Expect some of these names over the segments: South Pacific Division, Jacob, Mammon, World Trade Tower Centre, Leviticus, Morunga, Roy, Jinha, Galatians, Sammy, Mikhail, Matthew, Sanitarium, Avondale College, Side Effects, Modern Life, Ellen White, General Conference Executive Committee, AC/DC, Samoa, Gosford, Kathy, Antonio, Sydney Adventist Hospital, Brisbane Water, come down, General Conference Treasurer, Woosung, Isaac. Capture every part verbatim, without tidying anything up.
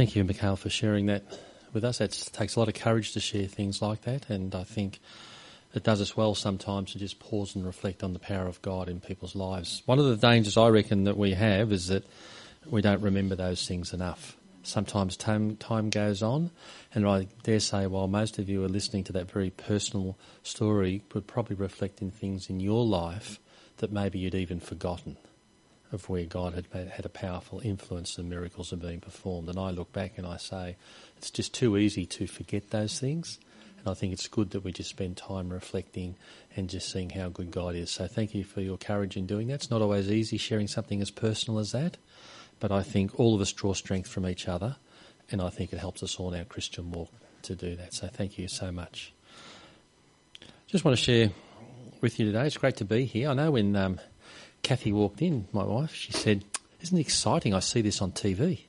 Thank you, Mikhail, for sharing that with us. It takes a lot of courage to share things like that, and I think it does us well sometimes to just pause and reflect on the power of God in people's lives. One of the dangers I reckon that we have is that we don't remember those things enough. Sometimes time, time goes on, and I dare say while most of you are listening to that very personal story, would probably reflect in things in your life that maybe you'd even forgotten of where God had had a powerful influence and miracles are being performed. And I look back and I say, it's just too easy to forget those things. And I think it's good that we just spend time reflecting and just seeing how good God is. So thank you for your courage in doing that. It's not always easy sharing something as personal as that, but I think all of us draw strength from each other, and I think it helps us all in our Christian walk to do that. So thank you so much. Just want to share with you today, it's great to be here. I know when um, Kathy walked in, my wife, she said, "Isn't it exciting? I see this on T V."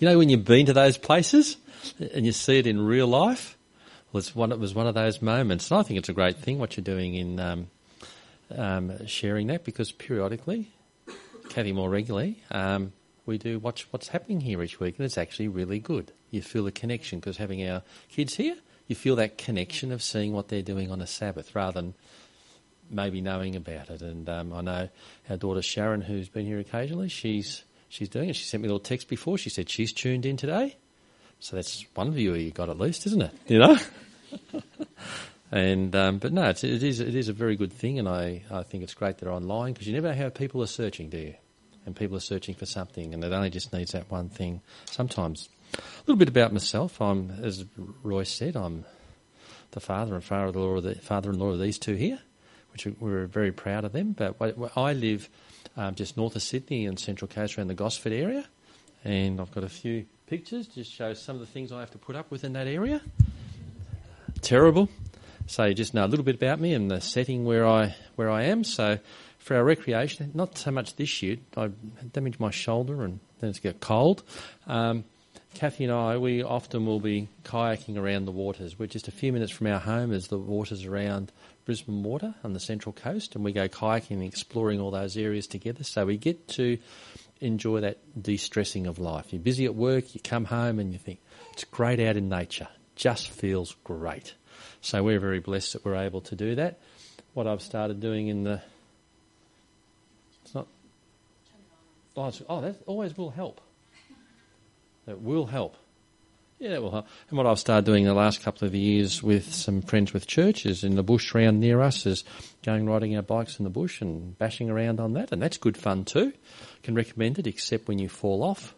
You know, when you've been to those places and you see it in real life, well, it's one, it was one of those moments. And I think it's a great thing what you're doing in um, um, sharing that, because periodically, Kathy more regularly, um, we do watch what's happening here each week, and it's actually really good. You feel the connection, because having our kids here, you feel that connection of seeing what they're doing on a Sabbath rather than maybe knowing about it. And um, I know our daughter Sharon, who's been here occasionally, she's she's doing it. She sent me a little text before. She said she's tuned in today. So that's one viewer you got at least, isn't it? You know? and um, But no, it's, it is it is a very good thing, and I, I think it's great that they're online, because you never know how people are searching, do you? And people are searching for something, and it only just needs that one thing sometimes. A little bit about myself. I'm, as Roy said, I'm the father and father-in-law of, the, father-in-law of these two here, which we're very proud of them. But I live um, just north of Sydney and Central Coast around the Gosford area, and I've got a few pictures just show some of the things I have to put up with in that area. Terrible. So you just know a little bit about me and the setting where I where I am. So for our recreation, not so much this year. I damaged my shoulder and then it's got cold. Um, Kathy and I, we often will be kayaking around the waters. We're just a few minutes from our home as the waters around Brisbane Water on the Central Coast, and we go kayaking and exploring all those areas together. So we get to enjoy that de-stressing of life. You're busy at work, you come home and you think, it's great out in nature. Just feels great. So we're very blessed that we're able to do that. What I've started doing in the... It's not... Oh, that always will help. That will help. Yeah, that will help. And what I've started doing the last couple of years with some friends with churches in the bush round near us is going riding our bikes in the bush and bashing around on that, and that's good fun too. Can recommend it, except when you fall off.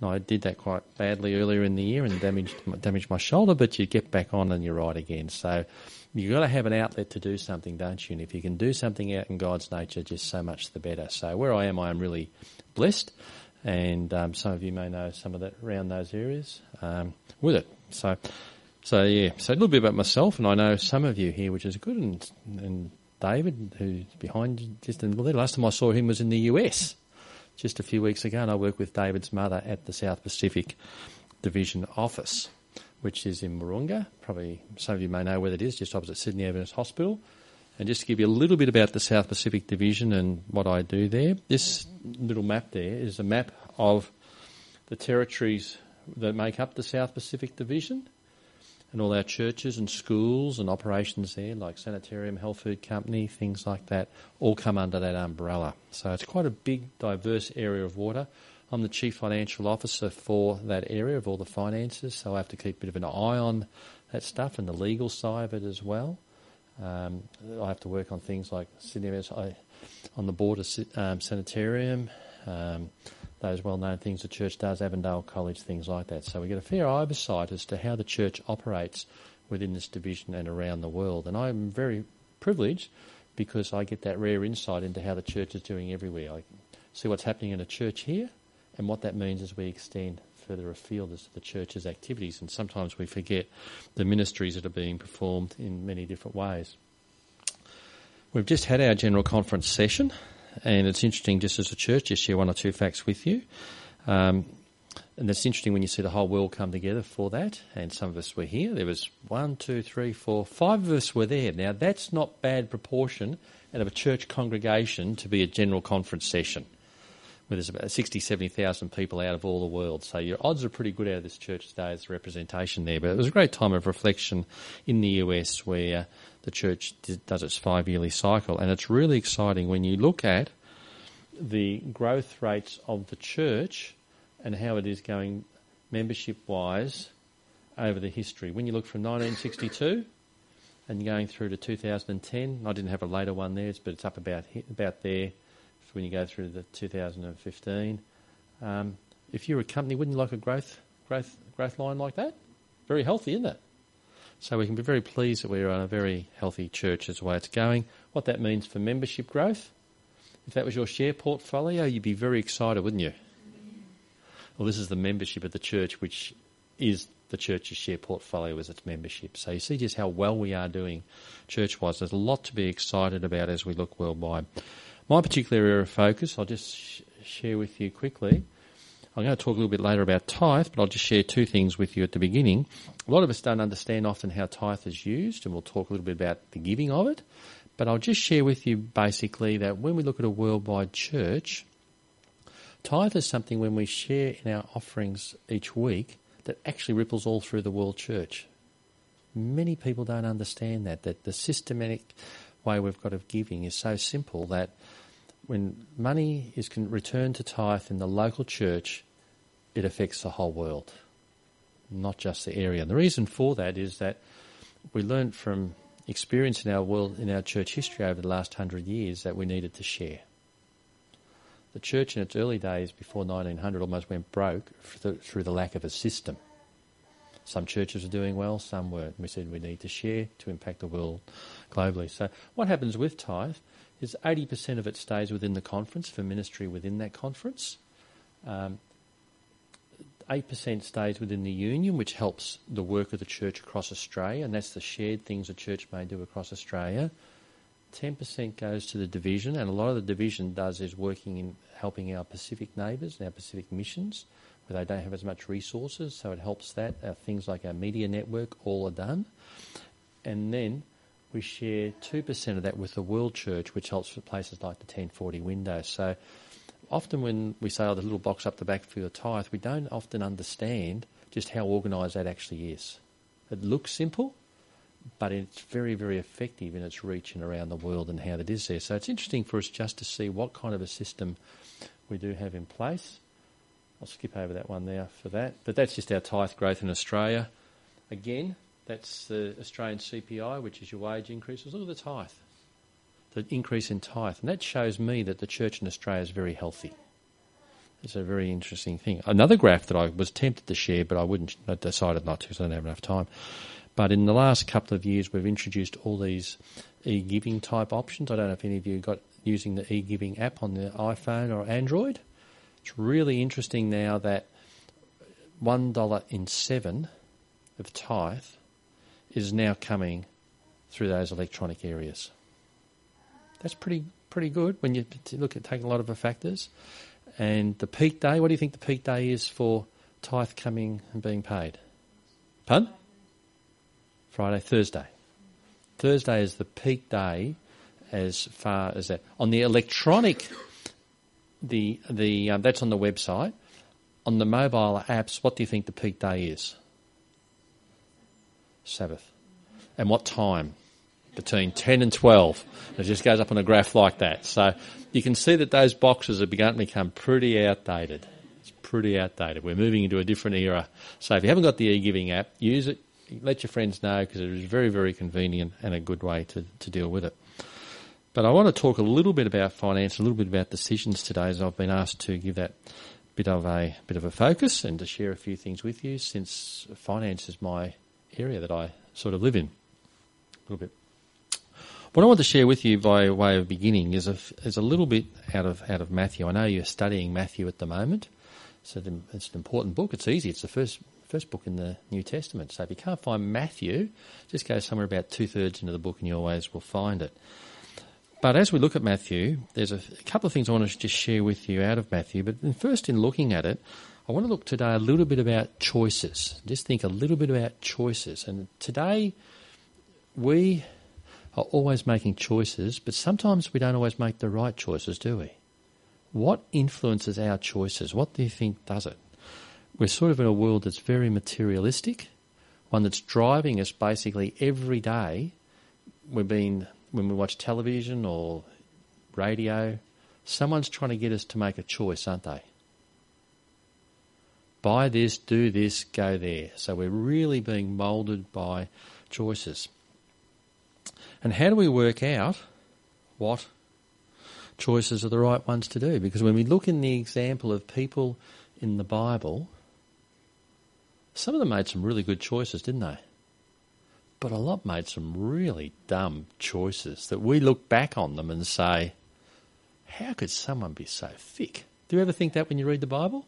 And I did that quite badly earlier in the year and damaged damaged my shoulder, but you get back on and you ride again. So you've got to have an outlet to do something, don't you? And if you can do something out in God's nature, just so much the better. So where I am, I am really blessed. And um, some of you may know some of that around those areas um, with it. So, so yeah. So a little bit about myself, and I know some of you here, which is good. And, and David, who's behind you, just in, well, the last time I saw him was in the U S just a few weeks ago, and I work with David's mother at the South Pacific Division office, which is in Morunga. Probably some of you may know where that is, just opposite Sydney Adventist Hospital. And just to give you a little bit about the South Pacific Division and what I do there, this little map there is a map of the territories that make up the South Pacific Division and all our churches and schools and operations there, like Sanitarium, Health Food Company, things like that, all come under that umbrella. So it's quite a big, diverse area of water. I'm the Chief Financial Officer for that area of all the finances, so I have to keep a bit of an eye on that stuff and the legal side of it as well. Um, I have to work on things like Sydney, I, on the board of um, Sanitarium, um, those well-known things the church does, Avondale College, things like that. So we get a fair oversight as to how the church operates within this division and around the world. And I'm very privileged because I get that rare insight into how the church is doing everywhere. I see what's happening in a church here and what that means as we extend further afield as to the church's activities, and sometimes we forget the ministries that are being performed in many different ways. We've just had our General Conference session, and it's interesting just as a church, just share one or two facts with you. Um, and it's interesting when you see the whole world come together for that, and some of us were here. There was one, two, three, four, five of us were there. Now that's not bad proportion out of a church congregation to be a General Conference session. where there's about sixty, seventy thousand people out of all the world. So your odds are pretty good out of this church today as representation there. But it was a great time of reflection in the U S where the church does its five-yearly cycle. And it's really exciting when you look at the growth rates of the church and how it is going membership-wise over the history. When you look from nineteen sixty-two and going through to two thousand ten, I didn't have a later one there, but it's up about about there. When you go through the two thousand fifteen, um, if you're a company, wouldn't you like a growth growth growth line like that? Very healthy, isn't it? So we can be very pleased that we're on a very healthy church as the way it's going. What that means for membership growth, if that was your share portfolio, you'd be very excited, wouldn't you? Well, this is the membership of the church, which is the church's share portfolio as its membership. So you see just how well we are doing church-wise. There's a lot to be excited about as we look worldwide. My particular area of focus, I'll just sh- share with you quickly. I'm going to talk a little bit later about tithe, but I'll just share two things with you at the beginning. A lot of us don't understand often how tithe is used, and we'll talk a little bit about the giving of it. But I'll just share with you basically that when we look at a worldwide church, tithe is something when we share in our offerings each week that actually ripples all through the world church. Many people don't understand that, that the systematic way we've got of giving is so simple that when money is can return to tithe in the local church, it affects the whole world, not just the area. And the reason for that is that we learned from experience in our world, in our church history over the last hundred years, that we needed to share. The church in its early days before nineteen hundred almost went broke through the lack of a system. Some churches are doing well, some weren't. We said we need to share to impact the world globally. So what happens with tithe is eighty percent of it stays within the conference for ministry within that conference. Um, eight percent stays within the union, which helps the work of the church across Australia, and that's the shared things the church may do across Australia. ten percent goes to the division, and a lot of the division does is working in helping our Pacific neighbours and our Pacific missions, where they don't have as much resources, so it helps that. Our things like our media network, all are done. And then we share two percent of that with the World Church, which helps for places like the ten forty window. So often when we say, oh, the little box up the back for your tithe, we don't often understand just how organised that actually is. It looks simple, but it's very, very effective in its reach and around the world and how that is there. So it's interesting for us just to see what kind of a system we do have in place. I'll skip over that one there for that. But that's just our tithe growth in Australia. Again, that's the Australian C P I, which is your wage increases. Look at the tithe, the increase in tithe. And that shows me that the church in Australia is very healthy. It's a very interesting thing. Another graph that I was tempted to share, but I wouldn't, I decided not to because I don't have enough time. But in the last couple of years, we've introduced all these e-giving type options. I don't know if any of you got using the e-giving app on the iPhone or Android. It's really interesting now that one dollar in seven of tithe is now coming through those electronic areas. That's pretty pretty good when you look at taking a lot of the factors. And the peak day, what do you think the peak day is for tithe coming and being paid? Pardon? Friday, Thursday. Thursday is the peak day as far as that. On the electronic... The the um, that's on the website. On the mobile apps, what do you think the peak day is? Sabbath. And what time? Between ten and twelve. It just goes up on a graph like that. So you can see that those boxes have begun to become pretty outdated. It's pretty outdated. We're moving into a different era. So if you haven't got the e-giving app, use it. Let your friends know because it is very, very convenient and a good way to, to deal with it. But I want to talk a little bit about finance, a little bit about decisions today, as I've been asked to give that bit of a bit of a focus and to share a few things with you, since finance is my area that I sort of live in a little bit. What I want to share with you by way of beginning is a, is a little bit out of out of Matthew. I know you're studying Matthew at the moment, so the, it's an important book. It's easy. It's the first first book in the New Testament. So if you can't find Matthew, just go somewhere about two thirds into the book, and you always will find it. But as we look at Matthew, there's a couple of things I want to just share with you out of Matthew. But first, in looking at it, I want to look today a little bit about choices. Just think a little bit about choices. And today, we are always making choices, but sometimes we don't always make the right choices, do we? what influences our choices? What do you think does it? We're sort of in a world that's very materialistic, one that's driving us basically every day. We're being, when we watch television or radio, someone's trying to get us to make a choice, aren't they? Buy this, do this, go there. So we're really being moulded by choices. And how do we work out what choices are the right ones to do? Because when we look in the example of people in the Bible, some of them made some really good choices, didn't they? But a lot made some really dumb choices that we look back on them and say, how could someone be so thick? Do you ever think that when you read the Bible?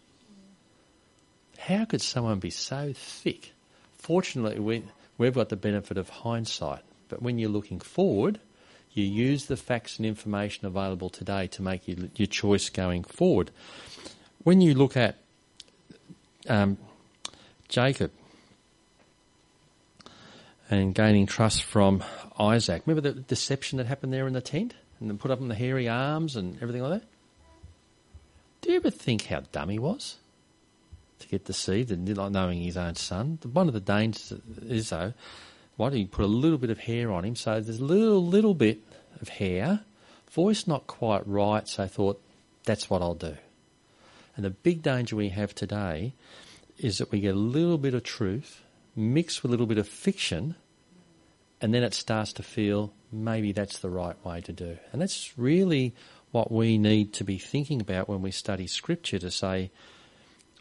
How could someone be so thick? Fortunately, we, we've got the benefit of hindsight. But when you're looking forward, you use the facts and information available today to make you, your choice going forward. When you look at um, Jacob and gaining trust from Isaac, remember the deception that happened there in the tent? And then put up on the hairy arms and everything like that? Do you ever think how dumb he was? To get deceived and not knowing his own son. One of the dangers is, though, why don't you put a little bit of hair on him? So there's a little, little bit of hair, voice not quite right, so I thought, that's what I'll do. And the big danger we have today is that we get a little bit of truth mixed with a little bit of fiction, and then it starts to feel maybe that's the right way to do. And that's really what we need to be thinking about when we study Scripture, to say,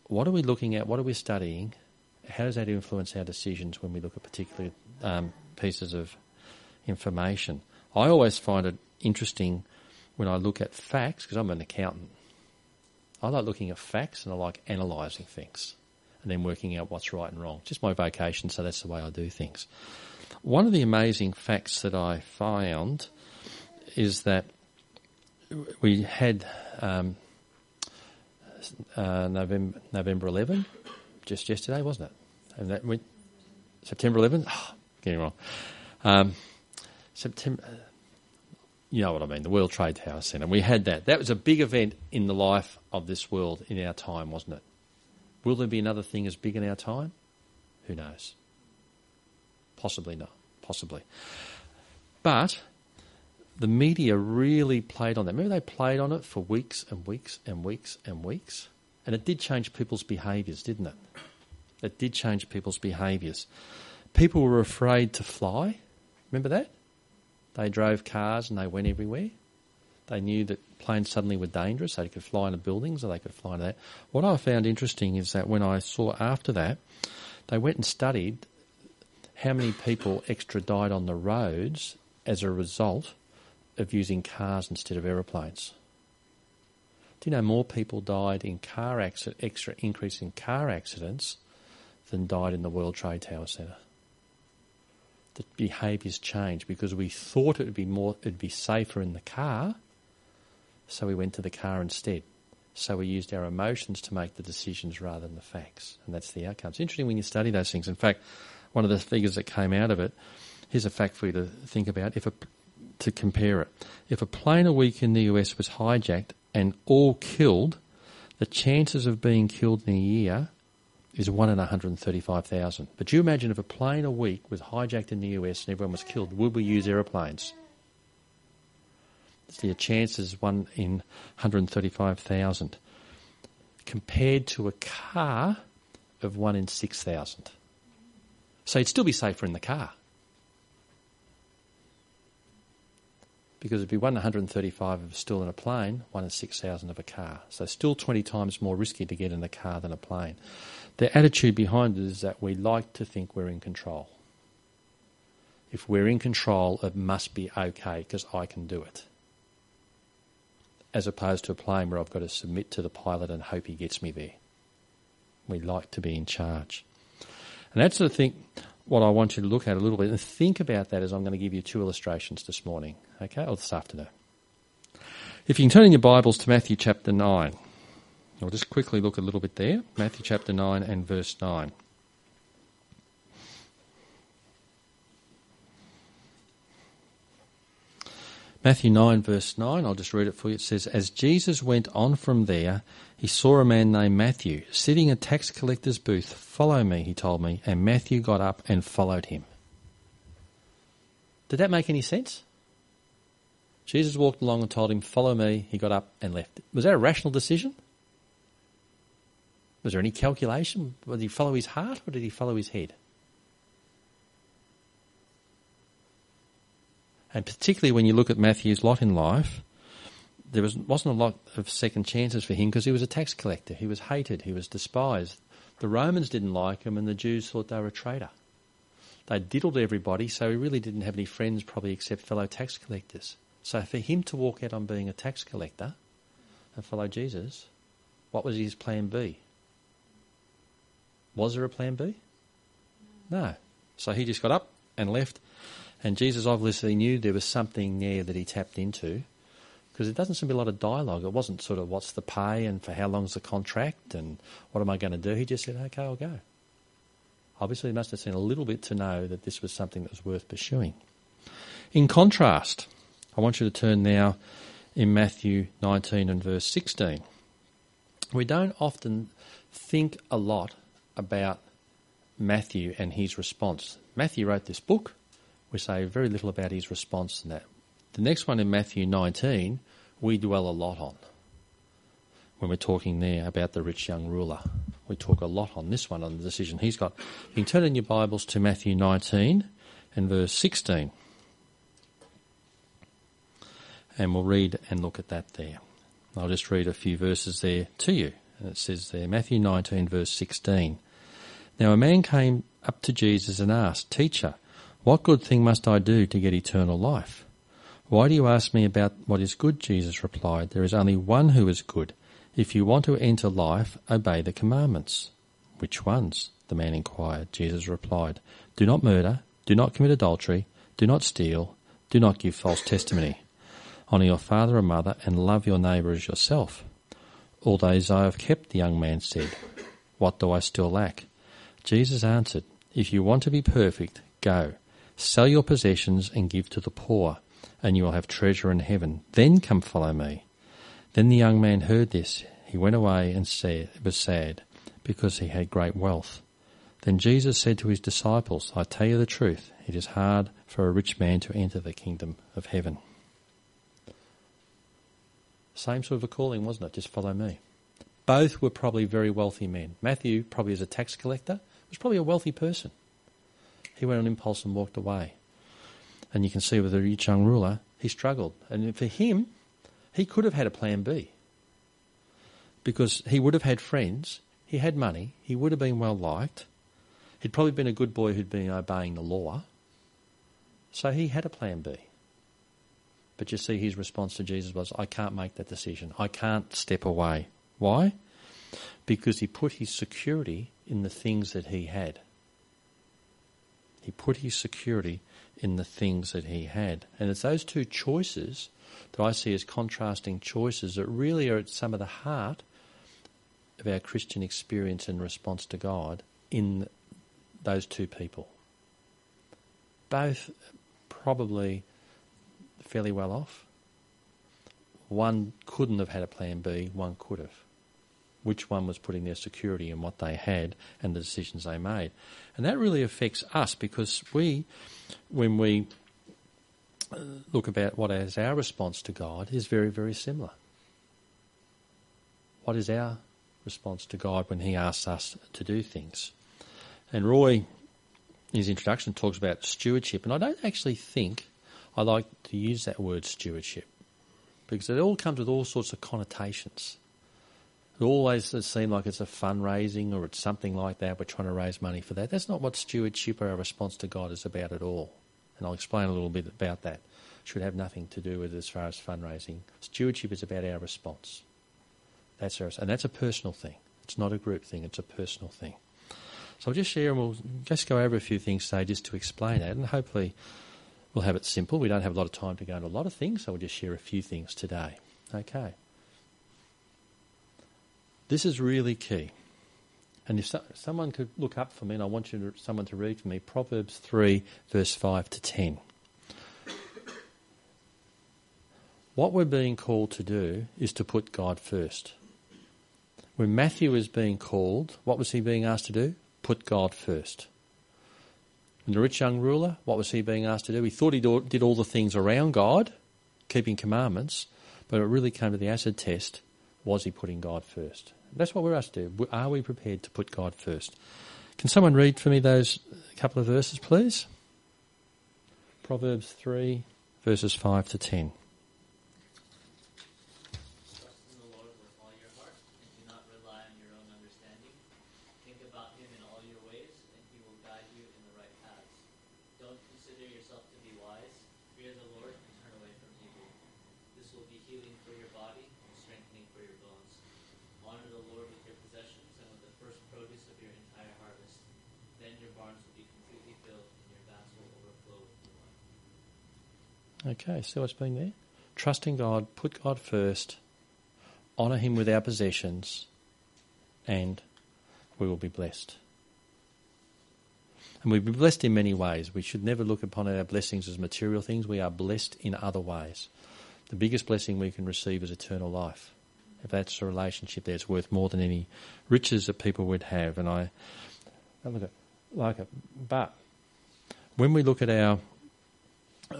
what are we looking at? What are we studying? How does that influence our decisions when we look at particular um, pieces of information? I always find it interesting when I look at facts, because I'm an accountant. I like looking at facts and I like analysing things and then working out what's right and wrong. Just my vocation, so that's the way I do things. One of the amazing facts that I found is that we had... Um, Uh, November November eleventh, just yesterday, wasn't it? And that went September eleventh. Oh, getting wrong. Um, September. Uh, you know what I mean? The World Trade Tower Centre. We had that. That was a big event in the life of this world in our time, wasn't it? Will there be another thing as big in our time? Who knows? Possibly not. Possibly. But the media really played on that. Remember, they played on it for weeks and weeks and weeks and weeks? And it did change people's behaviours, didn't it? It did change people's behaviours. People were afraid to fly. Remember that? They drove cars and they went everywhere. They knew that planes suddenly were dangerous. They could fly into buildings or they could fly into that. What I found interesting is that when I saw after that, they went and studied how many people extra died on the roads as a result of using cars instead of aeroplanes. Do you know more people died in car accident, extra increase in car accidents than died in the World Trade Tower Centre? The behaviours changed because we thought it would be more, it'd be safer in the car, so we went to the car instead. So we used our emotions to make the decisions rather than the facts, and that's the outcome. It's interesting when you study those things. In fact, one of the figures that came out of it, here's a fact for you to think about. If a To compare it, if a plane a week in the U S was hijacked and all killed, the chances of being killed in a year is one in one hundred thirty-five thousand. But you imagine if a plane a week was hijacked in the U S and everyone was killed, would we use aeroplanes? The chance is one in one hundred thirty-five thousand, compared to a car of one in six thousand. So you'd still be safer in the car, because it'd be one in one hundred thirty-five of still in a plane, one in six thousand of a car. So still twenty times more risky to get in a car than a plane. The attitude behind it is that we like to think we're in control. If we're in control, it must be okay because I can do it. As opposed to a plane where I've got to submit to the pilot and hope he gets me there. We like to be in charge. And that's the thing. What I want you to look at a little bit and think about that is I'm going to give you two illustrations this morning, okay, or this afternoon. If you can turn in your Bibles to Matthew chapter nine, I'll just quickly look a little bit there. Matthew chapter nine and verse nine. Matthew nine, verse nine, I'll just read it for you. It says, "As Jesus went on from there, he saw a man named Matthew sitting in a tax collector's booth. 'Follow me,' he told me, and Matthew got up and followed him." Did that make any sense? Jesus walked along and told him, "Follow me." He got up and left. Was that a rational decision? Was there any calculation? Did he follow his heart or did he follow his head? And particularly when you look at Matthew's lot in life, there was, wasn't a lot of second chances for him because he was a tax collector. He was hated. He was despised. The Romans didn't like him and the Jews thought they were a traitor. They diddled everybody, so he really didn't have any friends probably except fellow tax collectors. So for him to walk out on being a tax collector and follow Jesus, what was his plan B? Was there a plan B? No. So he just got up and left. And Jesus obviously knew there was something there that he tapped into, because it doesn't seem to be a lot of dialogue. It wasn't sort of what's the pay and for how long's the contract and what am I going to do. He just said, "Okay, I'll go." Obviously, he must have seen a little bit to know that this was something that was worth pursuing. In contrast, I want you to turn now in Matthew nineteen and verse sixteen. We don't often think a lot about Matthew and his response. Matthew wrote this book. We say very little about his response in that. The next one in Matthew nineteen, we dwell a lot on. When we're talking there about the rich young ruler, we talk a lot on this one, on the decision he's got. You can turn in your Bibles to Matthew nineteen and verse sixteen. And we'll read and look at that there. I'll just read a few verses there to you. And it says there, Matthew nineteen, verse sixteen. "Now a man came up to Jesus and asked, 'Teacher, what good thing must I do to get eternal life?' 'Why do you ask me about what is good?' Jesus replied. 'There is only one who is good. If you want to enter life, obey the commandments.' 'Which ones?' the man inquired. Jesus replied, 'Do not murder, do not commit adultery, do not steal, do not give false testimony. Honour your father and mother, and love your neighbour as yourself.' 'All these I have kept,' the young man said. 'What do I still lack?' Jesus answered, 'If you want to be perfect, go, sell your possessions and give to the poor, and you will have treasure in heaven. Then come follow me.' Then the young man heard this. He went away and was sad, because he had great wealth. Then Jesus said to his disciples, 'I tell you the truth, it is hard for a rich man to enter the kingdom of heaven.'" Same sort of a calling, wasn't it? Just follow me. Both were probably very wealthy men. Matthew, probably as a tax collector, was probably a wealthy person. He went on impulse and walked away. And you can see with the rich young ruler, he struggled. And for him, he could have had a plan B, because he would have had friends, he had money, he would have been well liked, he'd probably been a good boy who'd been obeying the law. So he had a plan B. But you see, his response to Jesus was, "I can't make that decision. I can't step away." Why? Because he put his security in the things that he had. He put his security in the things that he had. And it's those two choices that I see as contrasting choices that really are at some of the heart of our Christian experience and response to God in those two people. Both probably fairly well off. One couldn't have had a plan B, one could have. Which one was putting their security in what they had and the decisions they made? And that really affects us, because we, when we look about what is our response to God, is very, very similar. What is our response to God when he asks us to do things? And Roy, in his introduction, talks about stewardship, and I don't actually think I like to use that word stewardship, because it all comes with all sorts of connotations. It always seems like it's a fundraising or it's something like that. We're trying to raise money for that. That's not what stewardship or our response to God is about at all. And I'll explain a little bit about that. It should have nothing to do with it as far as fundraising. Stewardship is about our response. That's our, and that's a personal thing. It's not a group thing. It's a personal thing. So I'll just share, and we'll just go over a few things today just to explain that. And hopefully we'll have it simple. We don't have a lot of time to go into a lot of things, so we'll just share a few things today. Okay. This is really key. And if so, someone could look up for me, and I want you to, someone to read for me, Proverbs three, verse five to ten. What we're being called to do is to put God first. When Matthew was being called, what was he being asked to do? Put God first. And the rich young ruler, what was he being asked to do? He thought he did all the things around God, keeping commandments, but it really came to the acid test. Was he putting God first? That's what we're asked to do. Are we prepared to put God first? Can someone read for me those couple of verses, please? Proverbs three, verses five to ten. Okay, see what's been there? Trust in God, put God first, honour him with our possessions, and we will be blessed. And we'll be blessed in many ways. We should never look upon our blessings as material things. We are blessed in other ways. The biggest blessing we can receive is eternal life. If that's a relationship there, it's worth more than any riches that people would have. And I, I look at, like it. But when we look at our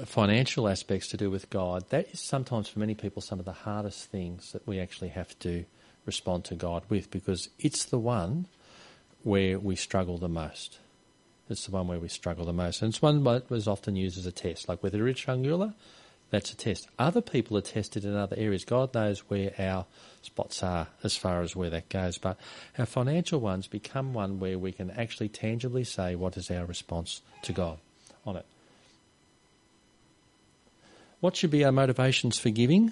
financial aspects to do with God, that is sometimes for many people some of the hardest things that we actually have to respond to God with, because it's the one where we struggle the most. It's the one where we struggle the most. And it's one that was often used as a test. Like with the rich young ruler, that's a test. Other people are tested in other areas. God knows where our spots are as far as where that goes. But our financial ones become one where we can actually tangibly say what is our response to God on it. What should be our motivations for giving?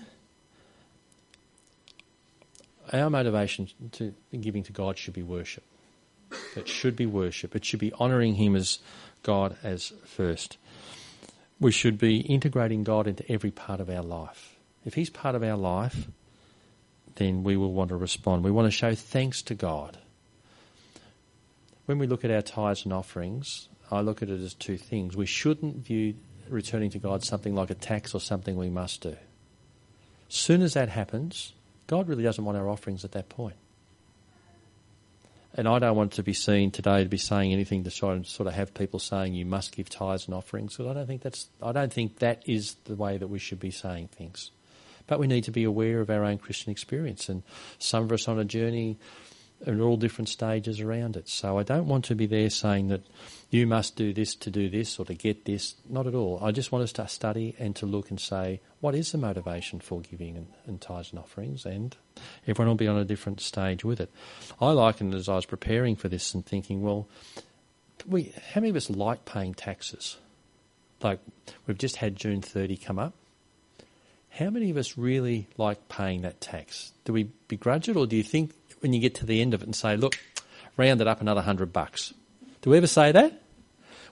Our motivation to giving to God should be worship. It should be worship. It should be honouring him as God as first. We should be integrating God into every part of our life. If he's part of our life, then we will want to respond. We want to show thanks to God. When we look at our tithes and offerings, I look at it as two things. We shouldn't view returning to God something like a tax or something we must do. As soon as that happens, God really doesn't want our offerings at that point. And I don't want to be seen today to be saying anything to try and sort of have people saying you must give tithes and offerings. Because I don't think that's I don't think that is the way that we should be saying things. But we need to be aware of our own Christian experience, and some of us on a journey at all different stages around it. So I don't want to be there saying that you must do this to do this or to get this. Not at all. I just want us to study and to look and say, what is the motivation for giving and, and tithes and offerings? And everyone will be on a different stage with it. I likened it as I was preparing for this and thinking, well, we how many of us like paying taxes? Like, we've just had June thirtieth come up. How many of us really like paying that tax? Do we begrudge it, or do you think when you get to the end of it and say, look, round it up another hundred bucks? Do we ever say that?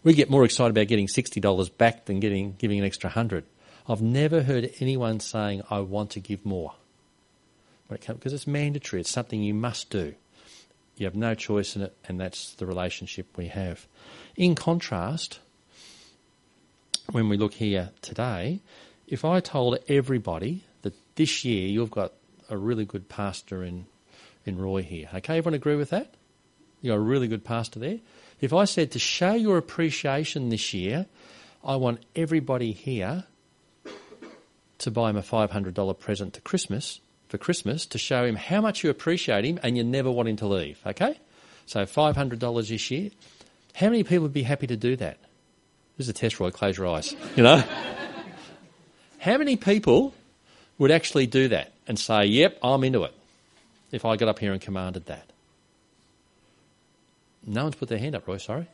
We get more excited about getting sixty dollars back than getting giving an extra hundred. I've never heard anyone saying, I want to give more. Because it's mandatory. It's something you must do. You have no choice in it, and that's the relationship we have. In contrast, when we look here today, if I told everybody that this year you've got a really good pastor in, in Roy here, okay, everyone agree with that? You've got a really good pastor there. If I said to show your appreciation this year, I want everybody here to buy him a five hundred dollars present to Christmas, for Christmas, to show him how much you appreciate him and you never want him to leave, okay? So five hundred dollars this year. How many people would be happy to do that? This is a test, Roy, close your eyes, you know? How many people would actually do that and say, yep, I'm into it, if I got up here and commanded that? No one's put their hand up, Roy, sorry.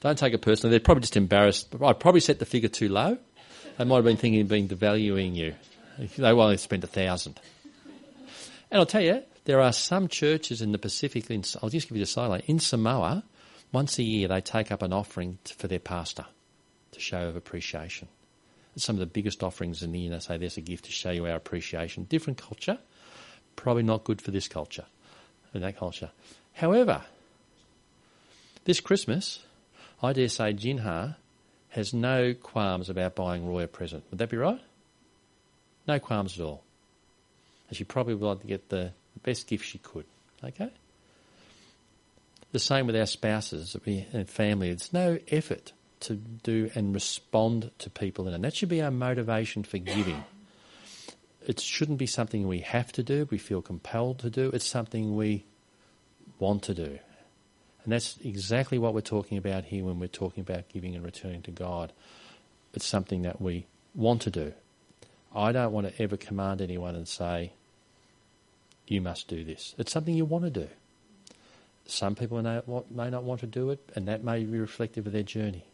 Don't take it personally. They're probably just embarrassed. I probably set the figure too low. They might have been thinking of being devaluing you. They only spent a thousand. And I'll tell you, there are some churches in the Pacific, in, I'll just give you the sideline, in Samoa, once a year they take up an offering for their pastor to show of appreciation. It's some of the biggest offerings in the year. They say there's a gift to show you our appreciation. Different culture, probably not good for this culture and that culture. However, this Christmas, I dare say Jinha has no qualms about buying Roy a present. Would that be right? No qualms at all. And she probably would like to get the best gift she could. Okay? The same with our spouses and family. It's no effort to do and respond to people. And that should be our motivation for giving. It shouldn't be something we have to do, we feel compelled to do. It's something we want to do. And that's exactly what we're talking about here when we're talking about giving and returning to God. It's something that we want to do. I don't want to ever command anyone and say, you must do this. It's something you want to do. Some people may not want to do it, and that may be reflective of their journey.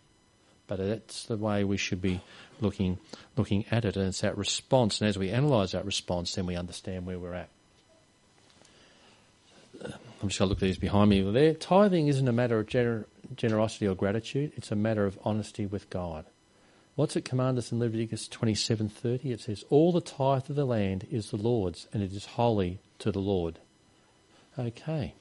But that's the way we should be looking looking at it, and it's that response. And as we analyse that response, then we understand where we're at. I'm just going to look at these behind me. There, tithing isn't a matter of gener- generosity or gratitude. It's a matter of honesty with God. What's it command us in Leviticus twenty-seven thirty? It says, all the tithe of the land is the Lord's, and it is holy to the Lord. Okay.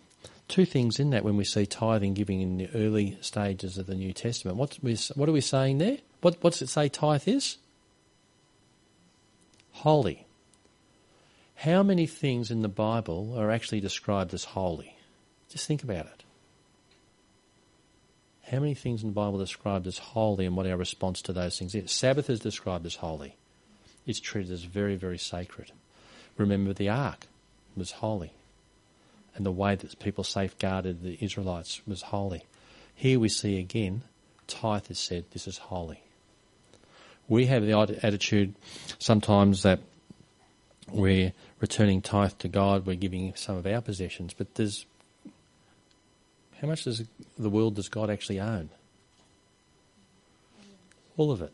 Two things in that when we see tithing giving in the early stages of the New Testament. What's we, what are we saying there? What, what's it say tithe is? Holy. How many things in the Bible are actually described as holy? Just think about it. How many things in the Bible are described as holy and what our response to those things is? Sabbath is described as holy. It's treated as very, very sacred. Remember the ark was holy. And the way that people safeguarded the Israelites was holy. Here we see again, tithe is said, this is holy. We have the attitude sometimes that we're returning tithe to God, we're giving some of our possessions, but there's how much does the world does God actually own? All of it.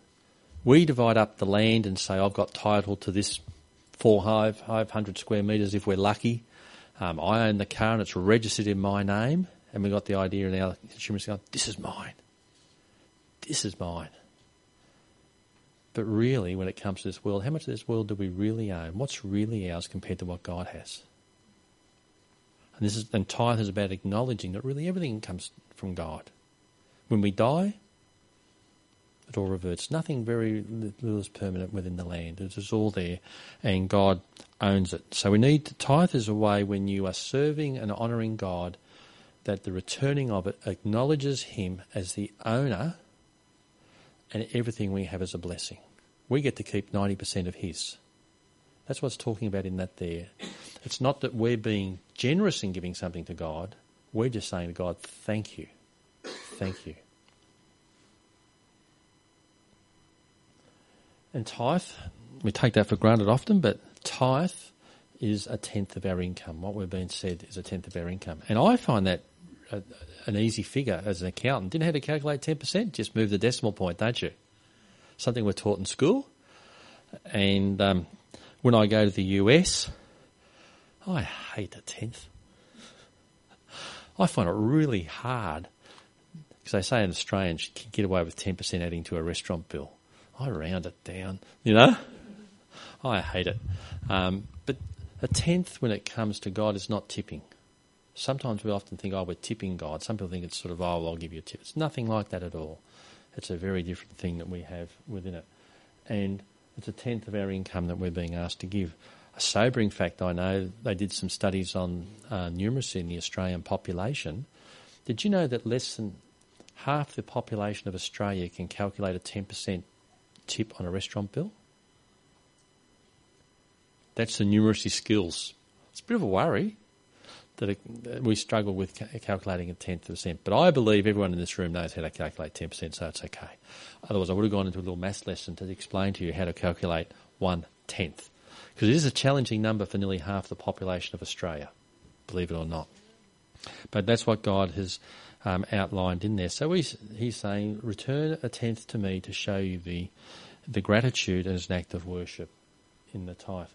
We divide up the land and say, I've got title to this four hundred square metres if we're lucky. Um, I own the car and it's registered in my name, and we got the idea in our consumers going, this is mine. This is mine. But really, when it comes to this world, how much of this world do we really own? What's really ours compared to what God has? And this is, and tithe is about acknowledging that really everything comes from God. When we die, it all reverts. Nothing very little is permanent within the land. It is all there, and God owns it. So we need to, tithe is a way when you are serving and honouring God, that the returning of it acknowledges Him as the owner. And everything we have is a blessing. We get to keep ninety percent of His. That's what it's talking about in that there. It's not that we're being generous in giving something to God. We're just saying to God, thank you. Thank you. And tithe, we take that for granted often, but tithe is a tenth of our income. What we've been said is a tenth of our income. And I find that A, an easy figure as an accountant. Didn't have to calculate ten percent, just move the decimal point, don't you? Something we're taught in school. And um, when I go to the U S, I hate a tenth. I find it really hard, because they say in Australia you can get away with ten percent adding to a restaurant bill. I round it down, you know? I hate it. Um, but a tenth when it comes to God is not tipping. Sometimes we often think, oh, we're tipping God. Some people think it's sort of, oh, well, I'll give you a tip. It's nothing like that at all. It's a very different thing that we have within it. And it's a tenth of our income that we're being asked to give. A sobering fact I know, they did some studies on uh, numeracy in the Australian population. Did you know that less than half the population of Australia can calculate a ten percent tip on a restaurant bill? That's the numeracy skills. It's a bit of a worry that we struggle with calculating a tenth of a cent. But I believe everyone in this room knows how to calculate ten percent, so it's okay. Otherwise, I would have gone into a little maths lesson to explain to you how to calculate one tenth. Because it is a challenging number for nearly half the population of Australia, believe it or not. But that's what God has um, outlined in there. So he's, he's saying, return a tenth to me to show you the, the gratitude as an act of worship in the tithe.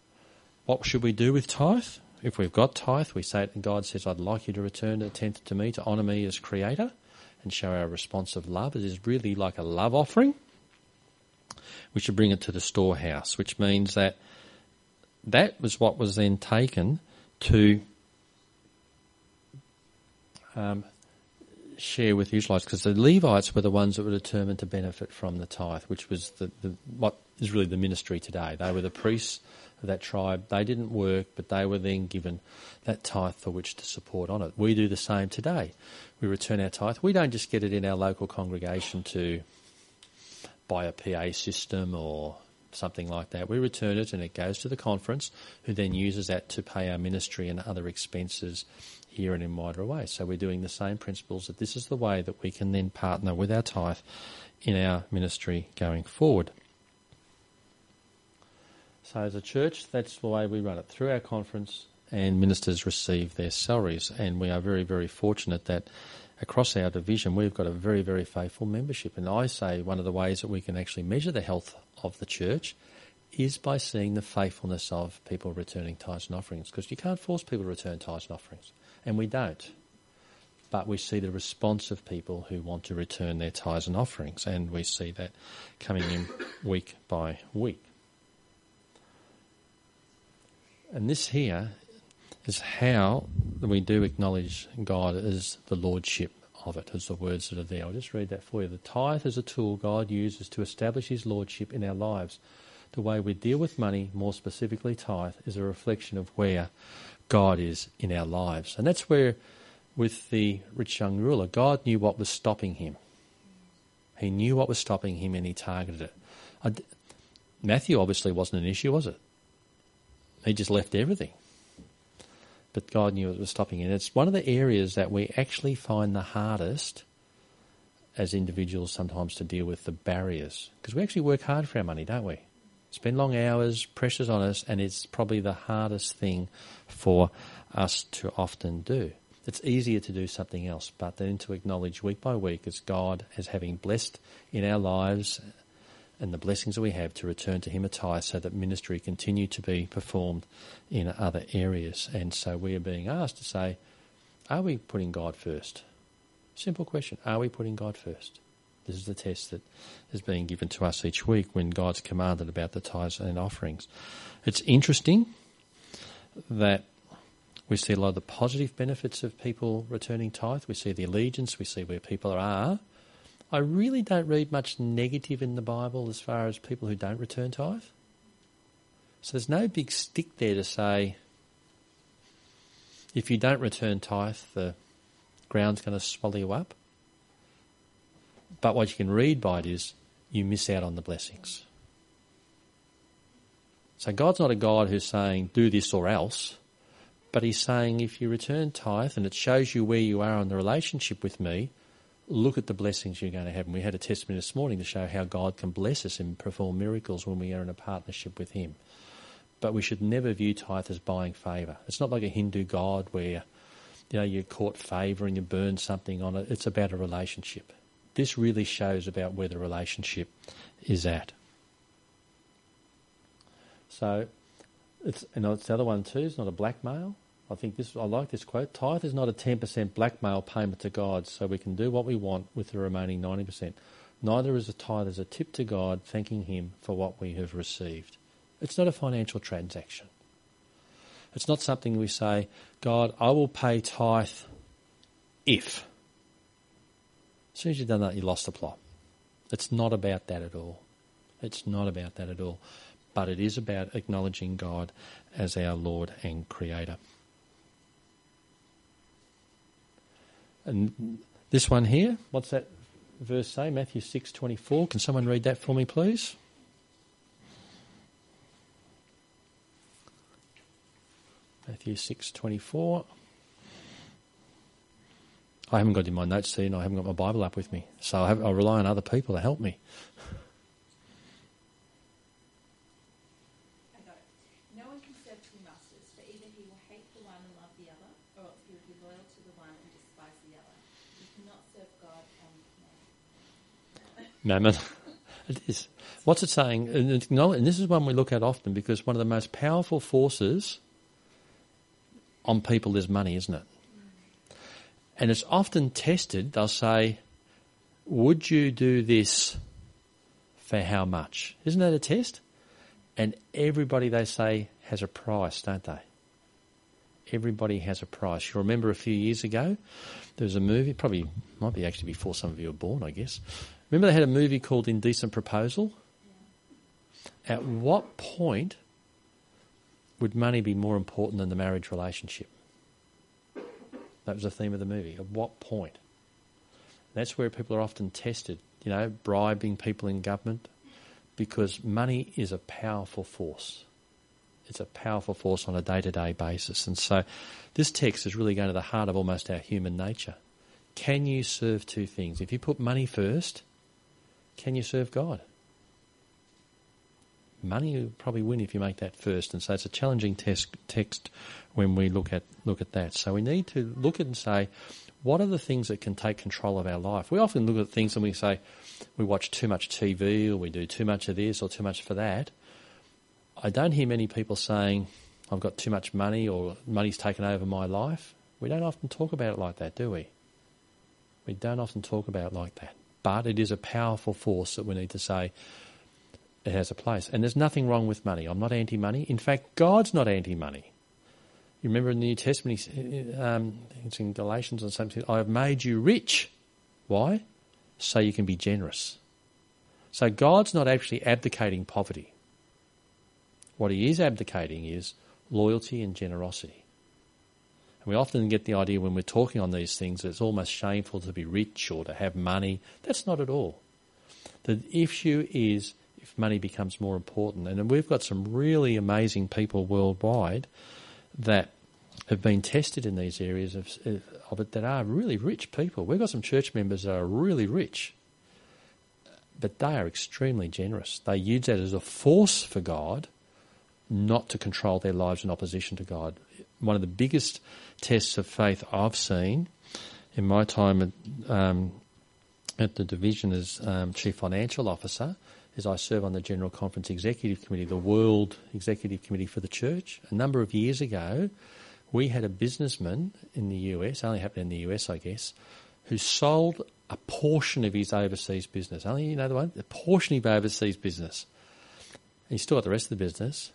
What should we do with tithe? If we've got tithe, we say it, and God says, I'd like you to return a tenth to me to honour me as creator and show our response of love. It is really like a love offering. We should bring it to the storehouse, which means that that was what was then taken to um, share with the Israelites, because the Levites were the ones that were determined to benefit from the tithe, which was the, the what is really the ministry today. They were the priests of that tribe. They didn't work, but they were then given that tithe for which to support on it. We do the same today. We return our tithe. We don't just get it in our local congregation to buy a P A system or something like that. We return it and it goes to the conference, who then uses that to pay our ministry and other expenses here and in wider ways. So we're doing the same principles, that this is the way that we can then partner with our tithe in our ministry going forward. So as a church, that's the way we run it, through our conference, and ministers receive their salaries. And we are very, very fortunate that across our division, we've got a very, very faithful membership. And I say one of the ways that we can actually measure the health of the church is by seeing the faithfulness of people returning tithes and offerings, because you can't force people to return tithes and offerings, and we don't. But we see the response of people who want to return their tithes and offerings, and we see that coming in week by week. And this here is how we do acknowledge God as the lordship of it, as the words that are there. I'll just read that for you. The tithe is a tool God uses to establish his lordship in our lives. The way we deal with money, more specifically tithe, is a reflection of where God is in our lives. And that's where, with the rich young ruler, God knew what was stopping him. He knew what was stopping him, and he targeted it. I, Matthew obviously wasn't an issue, was it? He just left everything. But God knew it was stopping him. And it's one of the areas that we actually find the hardest as individuals sometimes to deal with, the barriers. Because we actually work hard for our money, don't we? Spend long hours, pressures on us, and it's probably the hardest thing for us to often do. It's easier to do something else, but then to acknowledge week by week as God as having blessed in our lives, and the blessings that we have to return to him a tithe, so that ministry continue to be performed in other areas. And so we are being asked to say, are we putting God first? Simple question, are we putting God first? This is the test that is being given to us each week when God's commanded about the tithes and offerings. It's interesting that we see a lot of the positive benefits of people returning tithe. We see the allegiance, we see where people are. I really don't read much negative in the Bible as far as people who don't return tithe. So there's no big stick there to say, if you don't return tithe, the ground's going to swallow you up. But what you can read by it is, you miss out on the blessings. So God's not a God who's saying, do this or else, but he's saying, if you return tithe and it shows you where you are in the relationship with me, look at the blessings you're going to have. And we had a testimony this morning to show how God can bless us and perform miracles when we are in a partnership with him. But we should never view tithe as buying favour. It's not like a Hindu god where, you know, you court favour and you burn something on it. It's about a relationship. This really shows about where the relationship is at. So, it's, and it's the other one too, it's not a blackmail. I think this, I like this quote, tithe is not a ten percent blackmail payment to God so we can do what we want with the remaining ninety percent. Neither is a tithe as a tip to God, thanking him for what we have received. It's not a financial transaction. It's not something we say, God, I will pay tithe if. As soon as you've done that, you lost the plot. It's not about that at all. It's not about that at all. But it is about acknowledging God as our Lord and Creator. And this one here, what's that verse say? Matthew six twenty-four. Can someone read that for me, please? Matthew six twenty-four. I haven't got in my notes here, and I haven't got my Bible up with me, so I, have, I rely on other people to help me. I got it. No one can serve two masters, for either he will hate the one and love the other, or else he will be loyal to the one and despise the other. You cannot serve God and mammon. Mammon. It is. What's it saying? And, and this is one we look at often, because one of the most powerful forces on people is money, isn't it? And it's often tested, they'll say, would you do this for how much? Isn't that a test? And everybody, they say, has a price, don't they? Everybody has a price. You'll remember a few years ago, there was a movie, probably might be actually before some of you were born, I guess. Remember they had a movie called Indecent Proposal? Yeah. At what point would money be more important than the marriage relationship? That was the theme of the movie. At what point? That's where people are often tested, you know, bribing people in government, because money is a powerful force. It's a powerful force on a day-to-day basis. And so this text is really going to the heart of almost our human nature. Can you serve two things? If you put money first, can you serve God? Money will probably win if you make that first. And so it's a challenging test, text when we look at look at that. So we need to look at and say, what are the things that can take control of our life? We often look at things and we say, we watch too much T V, or we do too much of this or too much for that. I don't hear many people saying, I've got too much money, or money's taken over my life. We don't often talk about it like that, do we? We don't often talk about it like that. But it is a powerful force that we need to say it has a place. And there's nothing wrong with money. I'm not anti-money. In fact, God's not anti-money. You remember in the New Testament, um, it's in Galatians and something, I have made you rich. Why? So you can be generous. So God's not actually abdicating poverty. What he is abdicating is loyalty and generosity. And we often get the idea when we're talking on these things that it's almost shameful to be rich or to have money. That's not at all. The issue is if money becomes more important. And we've got some really amazing people worldwide that have been tested in these areas of, of it that are really rich people. We've got some church members that are really rich, but they are extremely generous. They use that as a force for God, not to control their lives in opposition to God. One of the biggest tests of faith I've seen in my time at, um, at the division as um, Chief Financial Officer is I serve on the General Conference Executive Committee, the World Executive Committee for the Church. A number of years ago, we had a businessman in the U S, only happened in the U S, I guess, who sold a portion of his overseas business. Only, you know the one? A portion of his overseas business. And he's still got the rest of the business.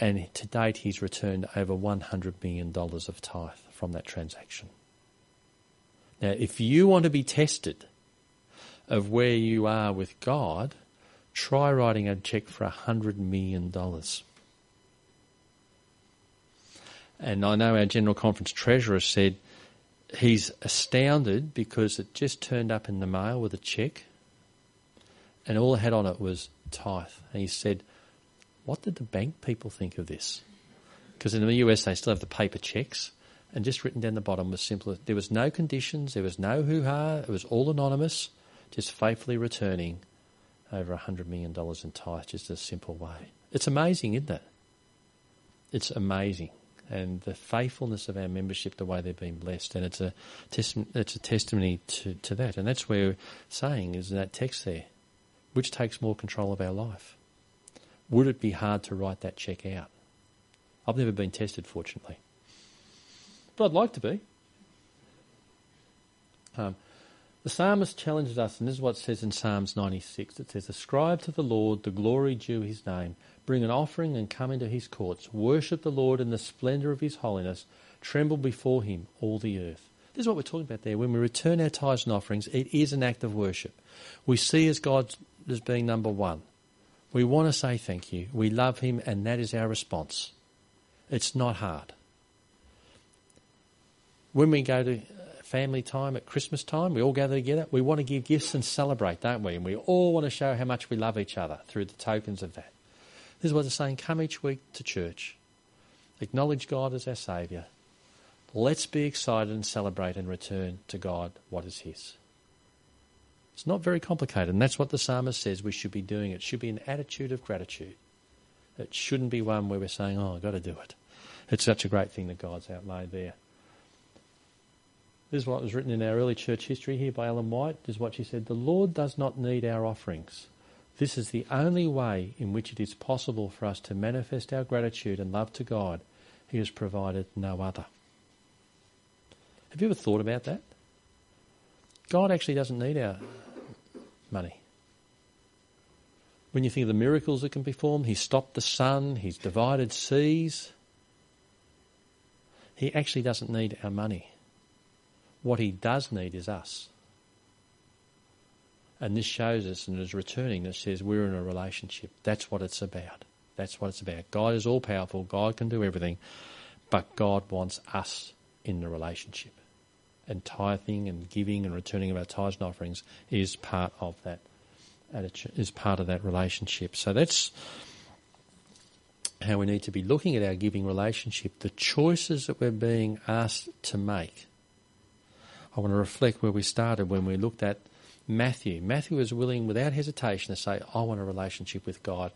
And to date, he's returned over one hundred million dollars of tithe from that transaction. Now, if you want to be tested of where you are with God, try writing a cheque for one hundred million dollars. And I know our General Conference Treasurer said he's astounded because it just turned up in the mail with a cheque and all it had on it was tithe. And he said, what did the bank people think of this? Because in the U S they still have the paper checks, and just written down the bottom was simple. There was no conditions, there was no hoo-ha, it was all anonymous, just faithfully returning over one hundred million dollars in tithe, just a simple way. It's amazing, isn't it? It's amazing. And the faithfulness of our membership, the way they've been blessed, and it's a, testi- it's a testimony to, to that. And that's where we're saying is in that text there, which takes more control of our life? Would it be hard to write that cheque out? I've never been tested, fortunately. But I'd like to be. Um, the psalmist challenges us, and this is what it says in Psalms ninety-six. It says, ascribe to the Lord the glory due his name. Bring an offering and come into his courts. Worship the Lord in the splendour of his holiness. Tremble before him, all the earth. This is what we're talking about there. When we return our tithes and offerings, it is an act of worship. We see as God as being number one. We want to say thank you. We love him, and that is our response. It's not hard. When we go to family time at Christmas time, we all gather together, we want to give gifts and celebrate, don't we? And we all want to show how much we love each other through the tokens of that. This is what they're saying, come each week to church. Acknowledge God as our Saviour. Let's be excited and celebrate and return to God what is his. It's not very complicated, and that's what the psalmist says we should be doing. It should be an attitude of gratitude. It shouldn't be one where we're saying, oh, I've got to do it. It's such a great thing that God's outlaid there. This is what was written in our early church history here by Ellen White. This is what she said, the Lord does not need our offerings. This is the only way in which it is possible for us to manifest our gratitude and love to God. He has provided no other. Have you ever thought about that? God actually doesn't need our money. When you think of the miracles that can be performed, he stopped the sun, he's divided seas. He actually doesn't need our money. What he does need is us. And this shows us, and is returning, that says we're in a relationship. That's what it's about. That's what it's about. God is all-powerful. God can do everything. But God wants us in the relationship. And tithing and giving and returning of our tithes and offerings is part of that, is part of that relationship. So that's how we need to be looking at our giving relationship, the choices that we're being asked to make. I want to reflect where we started when we looked at Matthew. Matthew is willing without hesitation to say, I want a relationship with God.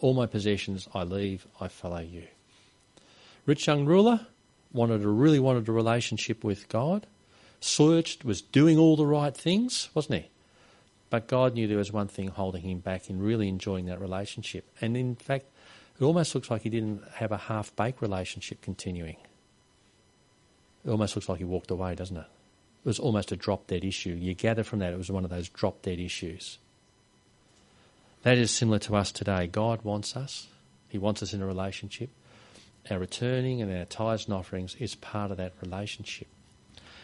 All my possessions I leave, I follow you. Rich young ruler wanted a, really wanted a relationship with God. Searched, was doing all the right things, wasn't he? But God knew there was one thing holding him back in really enjoying that relationship. And in fact, it almost looks like he didn't have a half-baked relationship continuing. It almost looks like he walked away, doesn't it? It was almost a drop-dead issue. You gather from that it was one of those drop-dead issues. That is similar to us today. God wants us. He wants us in a relationship. Our returning and our tithes and offerings is part of that relationship.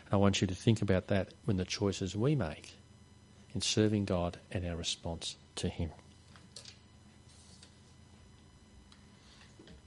And I want you to think about that when the choices we make in serving God and our response to him.